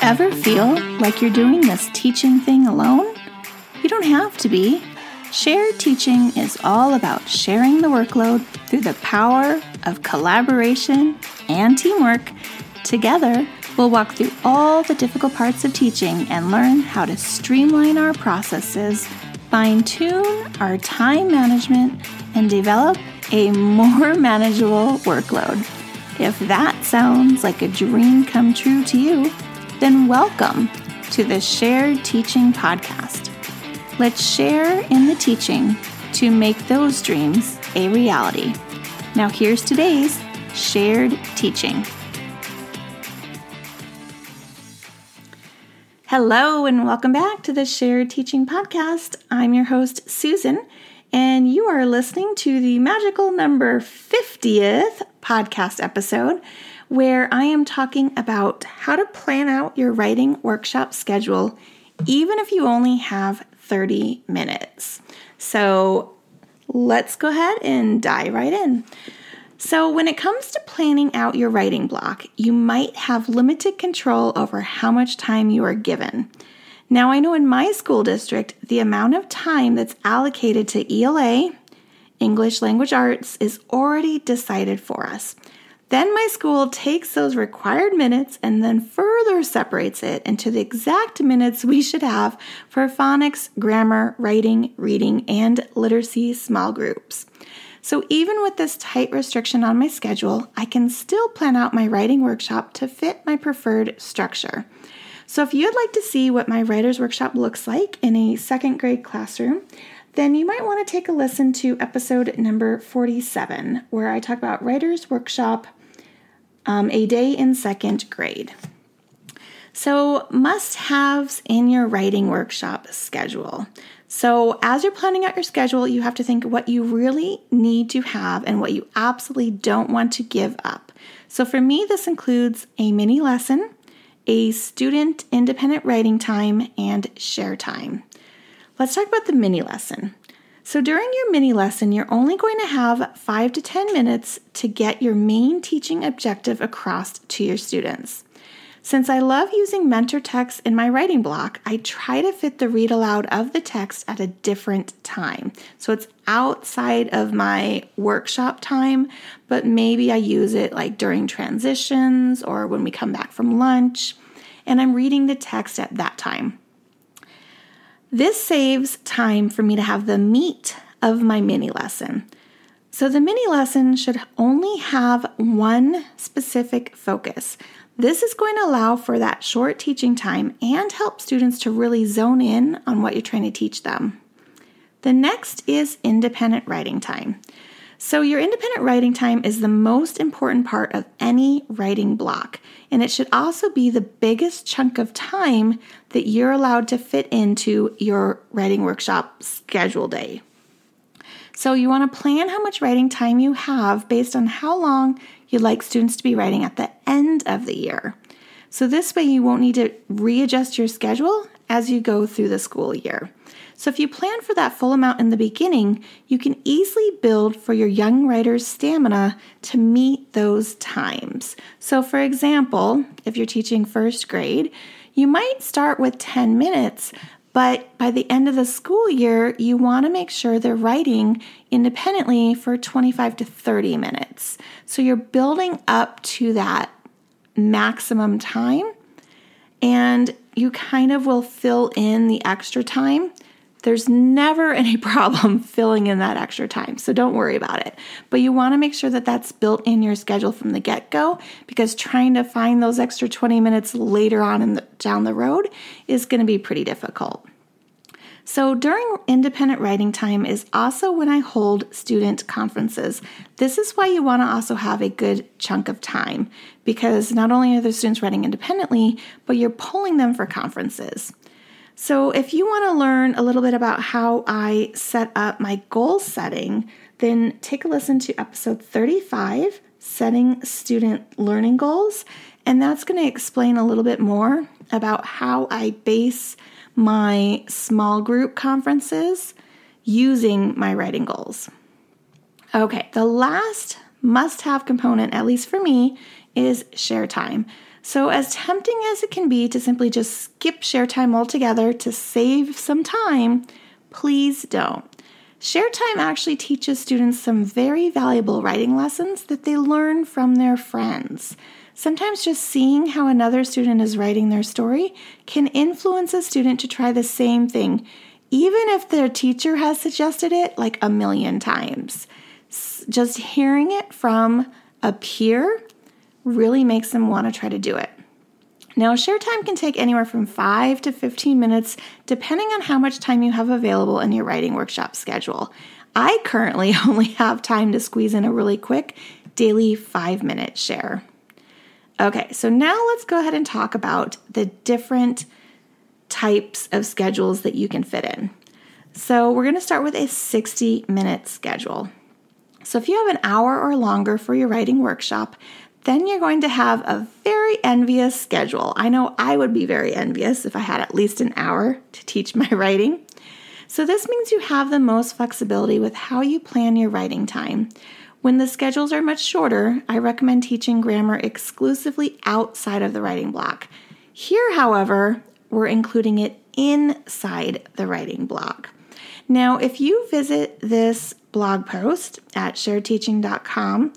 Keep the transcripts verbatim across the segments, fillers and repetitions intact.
Ever feel like you're doing this teaching thing alone? You don't have to be. Shared Teaching is all about sharing the workload through the power of collaboration and teamwork. Together, we'll walk through all the difficult parts of teaching and learn how to streamline our processes, fine-tune our time management, and develop a more manageable workload. If that sounds like a dream come true to you, then welcome to the Shared Teaching Podcast. Let's share in the teaching to make those dreams a reality. Now here's today's Shared Teaching. Hello and welcome back to the Shared Teaching Podcast. I'm your host, Susan, and you are listening to the magical number fiftieth podcast episode, where I am talking about how to plan out your writing workshop schedule, even if you only have thirty minutes. So let's go ahead and dive right in. So when it comes to planning out your writing block, you might have limited control over how much time you are given. Now, I know in my school district, the amount of time that's allocated to E L A, English Language Arts, is already decided for us. Then my school takes those required minutes and then further separates it into the exact minutes we should have for phonics, grammar, writing, reading, and literacy small groups. So even with this tight restriction on my schedule, I can still plan out my writing workshop to fit my preferred structure. So if you'd like to see what my writer's workshop looks like in a second grade classroom, then you might want to take a listen to episode number forty-seven, where I talk about writer's workshop Um, a day in second grade. So must-haves in your writing workshop schedule. So as you're planning out your schedule, you have to think what you really need to have and what you absolutely don't want to give up. So for me, this includes a mini lesson, a student independent writing time, and share time. Let's talk about the mini lesson. So during your mini lesson, you're only going to have five to ten minutes to get your main teaching objective across to your students. Since I love using mentor texts in my writing block, I try to fit the read aloud of the text at a different time. So it's outside of my workshop time, but maybe I use it like during transitions or when we come back from lunch, and I'm reading the text at that time. This saves time for me to have the meat of my mini lesson. So the mini lesson should only have one specific focus. This is going to allow for that short teaching time and help students to really zone in on what you're trying to teach them. The next is independent writing time. So your independent writing time is the most important part of any writing block, and it should also be the biggest chunk of time that you're allowed to fit into your writing workshop schedule day. So you want to plan how much writing time you have based on how long you'd like students to be writing at the end of the year. So this way you won't need to readjust your schedule as you go through the school year. So if you plan for that full amount in the beginning, you can easily build for your young writer's stamina to meet those times. So for example, if you're teaching first grade, you might start with ten minutes, but by the end of the school year, you want to make sure they're writing independently for twenty-five to thirty minutes. So you're building up to that maximum time, and you kind of will fill in the extra time. There's never any problem filling in that extra time, so don't worry about it. But you want to make sure that that's built in your schedule from the get-go, because trying to find those extra twenty minutes later on in the, down the road is going to be pretty difficult. So during independent writing time is also when I hold student conferences. This is why you want to also have a good chunk of time, because not only are the students writing independently, but you're pulling them for conferences. So if you want to learn a little bit about how I set up my goal setting, then take a listen to episode thirty-five, Setting Student Learning Goals, and that's going to explain a little bit more about how I base my small group conferences using my writing goals. Okay, the last must-have component, at least for me, is share time. So as tempting as it can be to simply just skip share time altogether to save some time, please don't. Share time actually teaches students some very valuable writing lessons that they learn from their friends. Sometimes just seeing how another student is writing their story can influence a student to try the same thing, even if their teacher has suggested it like a million times. Just hearing it from a peer really makes them want to try to do it. Now, share time can take anywhere from five to fifteen minutes, depending on how much time you have available in your writing workshop schedule. I currently only have time to squeeze in a really quick daily five-minute share. Okay, so now let's go ahead and talk about the different types of schedules that you can fit in. So we're going to start with a sixty-minute schedule. So if you have an hour or longer for your writing workshop, then you're going to have a very envious schedule. I know I would be very envious if I had at least an hour to teach my writing. So this means you have the most flexibility with how you plan your writing time. When the schedules are much shorter, I recommend teaching grammar exclusively outside of the writing block. Here, however, we're including it inside the writing block. Now, if you visit this blog post at shared teaching dot com,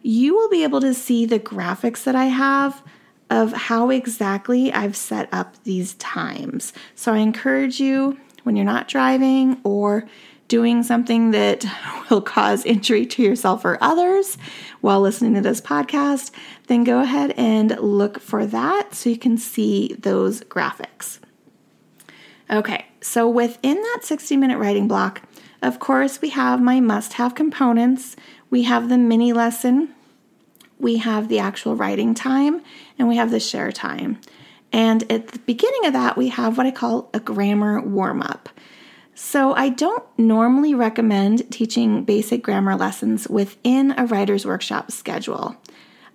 you will be able to see the graphics that I have of how exactly I've set up these times. So I encourage you, when you're not driving or doing something that will cause injury to yourself or others while listening to this podcast, then go ahead and look for that so you can see those graphics. Okay, so within that sixty-minute writing block, of course, we have my must-have components. We have the mini lesson, we have the actual writing time, and we have the share time. And at the beginning of that, we have what I call a grammar warm-up. So I don't normally recommend teaching basic grammar lessons within a writer's workshop schedule.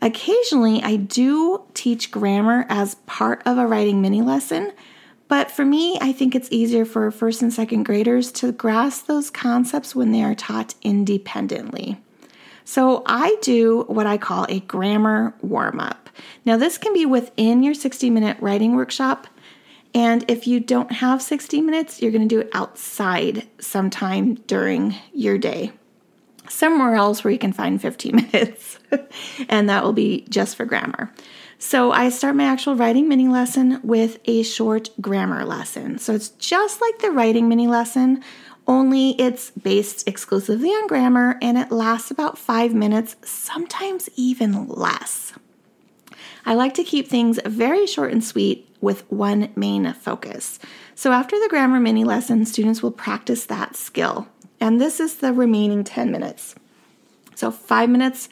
Occasionally, I do teach grammar as part of a writing mini lesson, but for me, I think it's easier for first and second graders to grasp those concepts when they are taught independently. So I do what I call a grammar warm-up. Now, this can be within your sixty-minute writing workshop, and if you don't have sixty minutes, you're going to do it outside sometime during your day, somewhere else where you can find fifteen minutes, and that will be just for grammar. So I start my actual writing mini lesson with a short grammar lesson. So it's just like the writing mini lesson, only it's based exclusively on grammar, and it lasts about five minutes, sometimes even less. I like to keep things very short and sweet with one main focus. So after the grammar mini lesson, students will practice that skill. And this is the remaining ten minutes. So five minutes,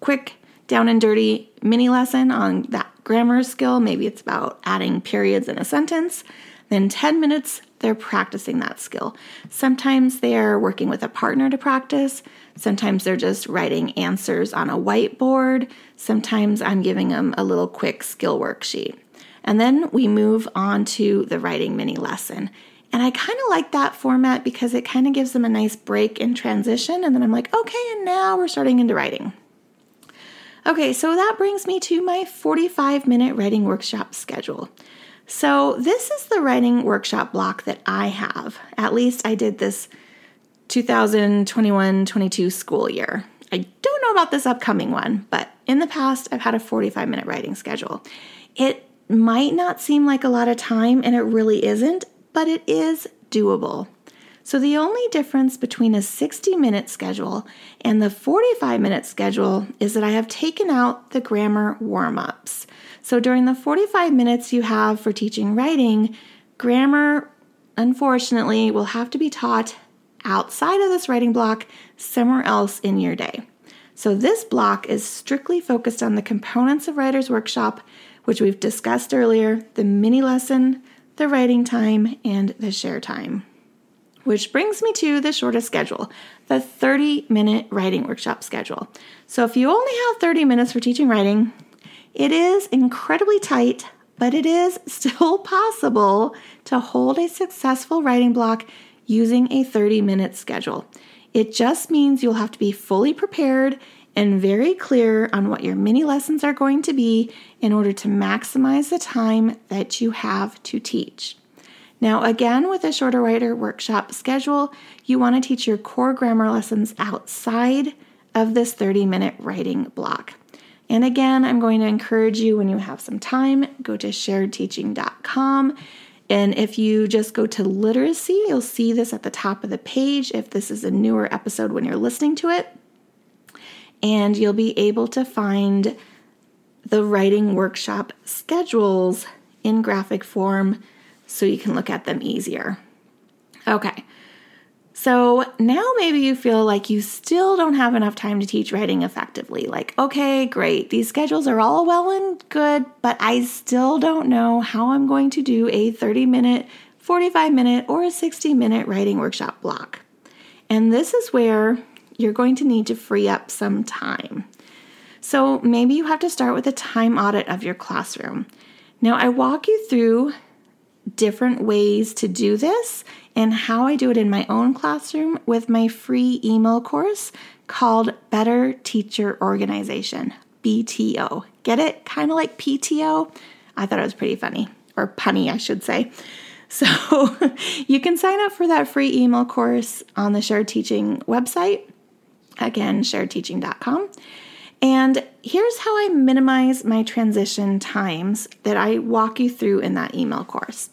quick, down and dirty mini lesson on that grammar skill. Maybe it's about adding periods in a sentence. Then ten minutes, they're practicing that skill. Sometimes they're working with a partner to practice. Sometimes they're just writing answers on a whiteboard. Sometimes I'm giving them a little quick skill worksheet. And then we move on to the writing mini lesson. And I kind of like that format because it kind of gives them a nice break and transition. And then I'm like, okay, and now we're starting into writing. Okay, so that brings me to my forty-five minute writing workshop schedule. So this is the writing workshop block that I have. At least I did this two thousand twenty-one twenty-two school year. I don't know about this upcoming one, but in the past, I've had a forty-five minute writing schedule. It might not seem like a lot of time, and it really isn't, but it is doable. So the only difference between a sixty minute schedule and the forty-five minute schedule is that I have taken out the grammar warm-ups. So during the forty-five minutes you have for teaching writing, grammar, unfortunately, will have to be taught outside of this writing block somewhere else in your day. So this block is strictly focused on the components of Writer's Workshop, which we've discussed earlier, the mini lesson, the writing time, and the share time. Which brings me to the shortest schedule, the thirty minute writing workshop schedule. So if you only have thirty minutes for teaching writing, it is incredibly tight, but it is still possible to hold a successful writing block using a thirty minute schedule. It just means you'll have to be fully prepared and very clear on what your mini lessons are going to be in order to maximize the time that you have to teach. Now, again, with a shorter writer workshop schedule, you want to teach your core grammar lessons outside of this thirty-minute writing block. And again, I'm going to encourage you, when you have some time, go to shared teaching dot com. And if you just go to literacy, you'll see this at the top of the page if this is a newer episode when you're listening to it. And you'll be able to find the writing workshop schedules in graphic form so you can look at them easier. Okay, so now maybe you feel like you still don't have enough time to teach writing effectively. Like, okay, great, these schedules are all well and good, but I still don't know how I'm going to do a thirty-minute, forty-five-minute, or a sixty-minute writing workshop block. And this is where you're going to need to free up some time. So maybe you have to start with a time audit of your classroom. Now, I walk you through different ways to do this and how I do it in my own classroom with my free email course called Better Teacher Organization, B T O. Get it? Kind of like P T O. I thought it was pretty funny, or punny, I should say. So you can sign up for that free email course on the Shared Teaching website. Again, shared teaching dot com. And here's how I minimize my transition times that I walk you through in that email course.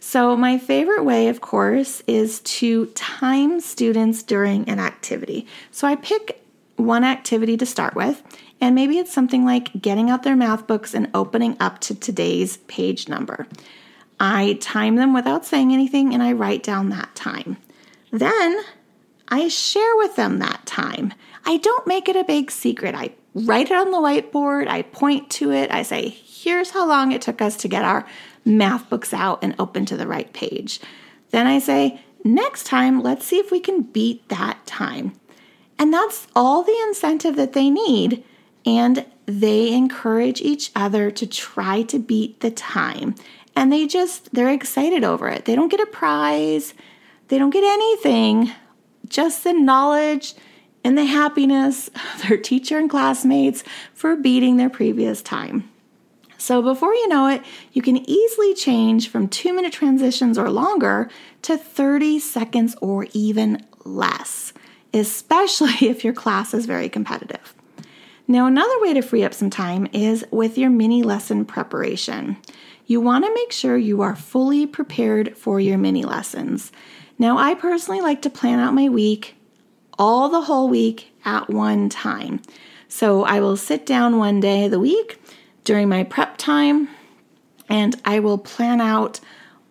So my favorite way, of course, is to time students during an activity. So I pick one activity to start with, and maybe it's something like getting out their math books and opening up to today's page number. I time them without saying anything, and I write down that time. Then I share with them that time. I don't make it a big secret. I write it on the whiteboard. I point to it. I say, here's how long it took us to get our math books out and open to the right page. Then I say, next time, let's see if we can beat that time. And that's all the incentive that they need. And they encourage each other to try to beat the time. And they just, they're excited over it. They don't get a prize. They don't get anything. Just the knowledge and the happiness of their teacher and classmates for beating their previous time. So before you know it, you can easily change from two-minute transitions or longer to thirty seconds or even less, especially if your class is very competitive. Now, another way to free up some time is with your mini lesson preparation. You want to make sure you are fully prepared for your mini lessons. Now, I personally like to plan out my week, all the whole week at one time. So I will sit down one day of the week during my prep time, and I will plan out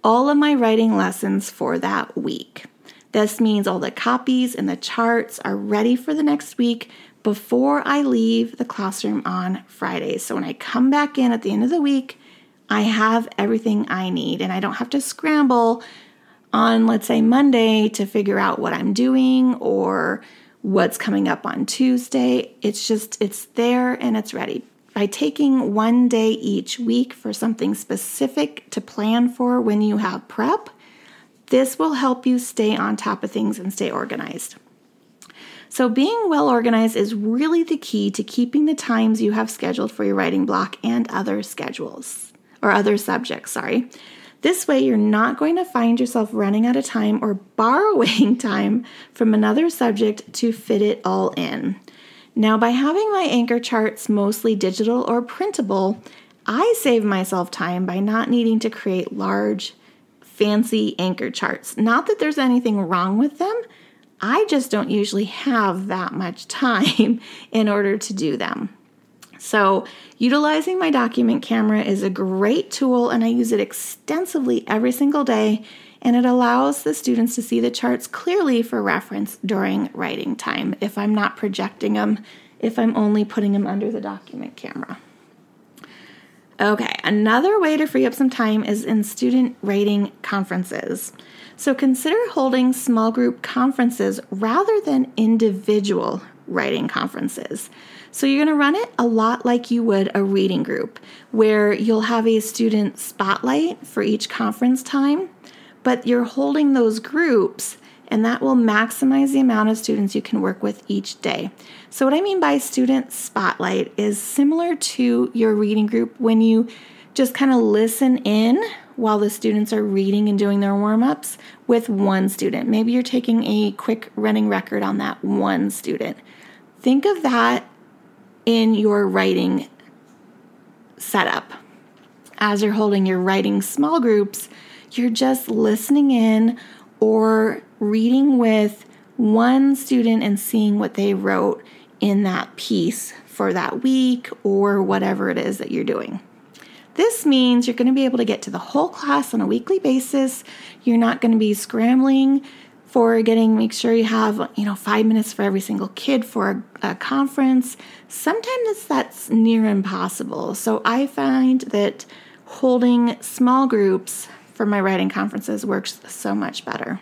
all of my writing lessons for that week. This means all the copies and the charts are ready for the next week before I leave the classroom on Friday. So when I come back in at the end of the week, I have everything I need, and I don't have to scramble on, let's say, Monday to figure out what I'm doing or what's coming up on Tuesday. It's just, it's there and it's ready. By taking one day each week for something specific to plan for when you have prep, this will help you stay on top of things and stay organized. So being well organized is really the key to keeping the times you have scheduled for your writing block and other schedules, or other subjects, sorry. This way, you're not going to find yourself running out of time or borrowing time from another subject to fit it all in. Now, by having my anchor charts mostly digital or printable, I save myself time by not needing to create large, fancy anchor charts. Not that there's anything wrong with them. I just don't usually have that much time in order to do them. So utilizing my document camera is a great tool, and I use it extensively every single day, and it allows the students to see the charts clearly for reference during writing time if I'm not projecting them, if I'm only putting them under the document camera. Okay, another way to free up some time is in student writing conferences. So consider holding small group conferences rather than individual writing conferences. So you're going to run it a lot like you would a reading group, where you'll have a student spotlight for each conference time, but you're holding those groups and that will maximize the amount of students you can work with each day. So what I mean by student spotlight is similar to your reading group when you just kind of listen in while the students are reading and doing their warm-ups with one student. Maybe you're taking a quick running record on that one student. Think of that in your writing setup. As you're holding your writing small groups, you're just listening in or reading with one student and seeing what they wrote in that piece for that week or whatever it is that you're doing. This means you're going to be able to get to the whole class on a weekly basis. You're not going to be scrambling for getting, make sure you have, you know, five minutes for every single kid for a, a conference. Sometimes that's near impossible. So I find that holding small groups for my writing conferences works so much better.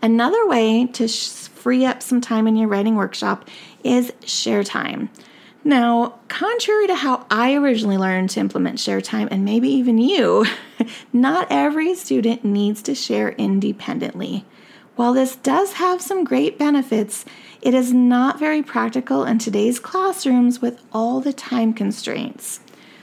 Another way to sh- free up some time in your writing workshop is share time. Now, contrary to how I originally learned to implement share time, and maybe even you, not every student needs to share independently. While this does have some great benefits, it is not very practical in today's classrooms with all the time constraints.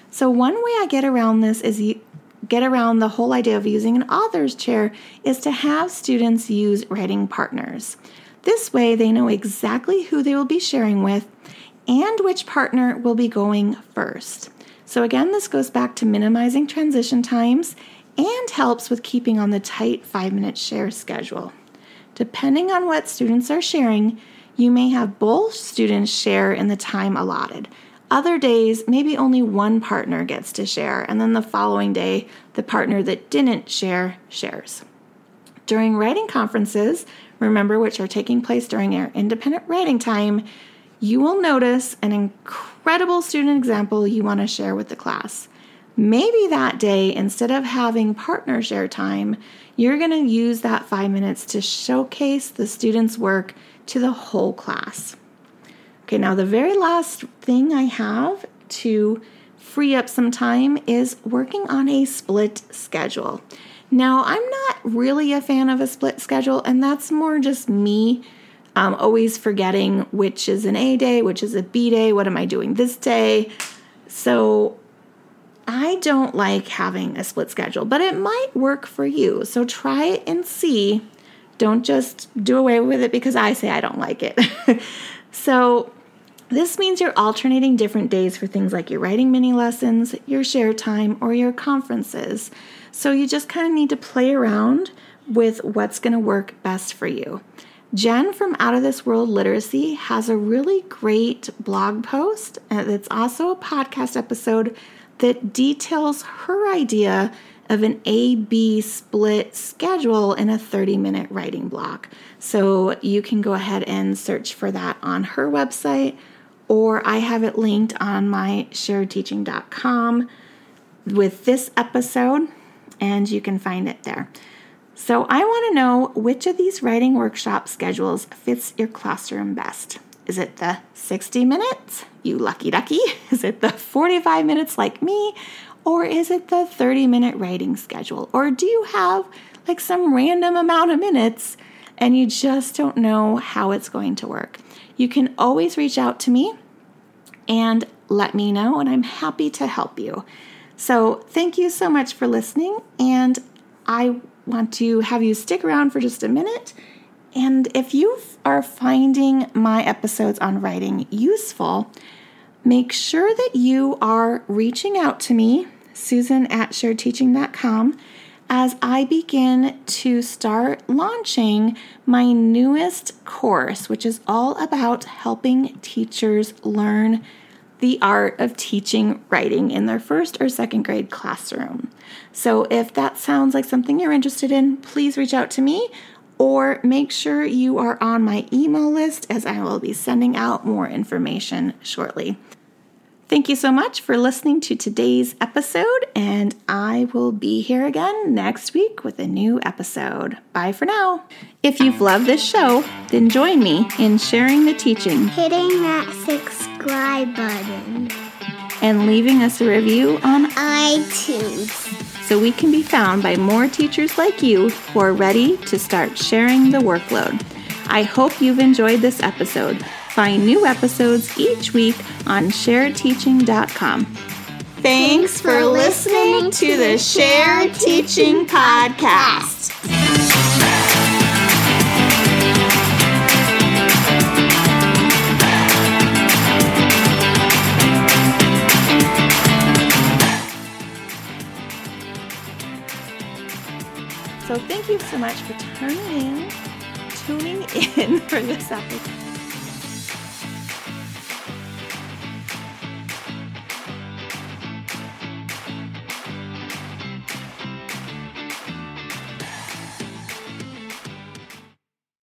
So one way I get around this is you get around the whole idea of using an author's chair is to have students use writing partners. This way they know exactly who they will be sharing with and which partner will be going first. So again, this goes back to minimizing transition times and helps with keeping on the tight five-minute share schedule. Depending on what students are sharing, you may have both students share in the time allotted. Other days, maybe only one partner gets to share, and then the following day, the partner that didn't share shares. During writing conferences, remember, which are taking place during our independent writing time, you will notice an incredible student example you want to share with the class. Maybe that day, instead of having partner share time, you're going to use that five minutes to showcase the student's work to the whole class. Okay, now the very last thing I have to free up some time is working on a split schedule. Now, I'm not really a fan of a split schedule, and that's more just me. I'm always forgetting which is an A day, which is a B day, what am I doing this day? So I don't like having a split schedule, but it might work for you. So try it and see. Don't just do away with it because I say I don't like it. So this means you're alternating different days for things like your writing mini lessons, your share time, or your conferences. So you just kind of need to play around with what's going to work best for you. Jen from Out of This World Literacy has a really great blog post that's also a podcast episode that details her idea of an A B split schedule in a thirty-minute writing block. So you can go ahead and search for that on her website, or I have it linked on my shared teaching dot com with this episode, and you can find it there. So I want to know which of these writing workshop schedules fits your classroom best. Is it the sixty minutes? You lucky ducky. Is it the forty-five minutes like me? Or is it the thirty-minute writing schedule? Or do you have like some random amount of minutes and you just don't know how it's going to work? You can always reach out to me and let me know, and I'm happy to help you. So thank you so much for listening, and I want to have you stick around for just a minute. And if you are finding my episodes on writing useful, make sure that you are reaching out to me, Susan at shared teaching dot com, as I begin to start launching my newest course, which is all about helping teachers learn the art of teaching writing in their first or second grade classroom. So if that sounds like something you're interested in, please reach out to me or make sure you are on my email list, as I will be sending out more information shortly. Thank you so much for listening to today's episode, and I will be here again next week with a new episode. Bye for now. If you've loved this show, then join me in sharing the teaching, hitting that subscribe button, and leaving us a review on iTunes. so we can be found by more teachers like you who are ready to start sharing the workload. I hope you've enjoyed this episode. Find new episodes each week on shared teaching dot com. Thanks for listening to the Shared Teaching Podcast. So thank you so much for tuning in, tuning in for this episode.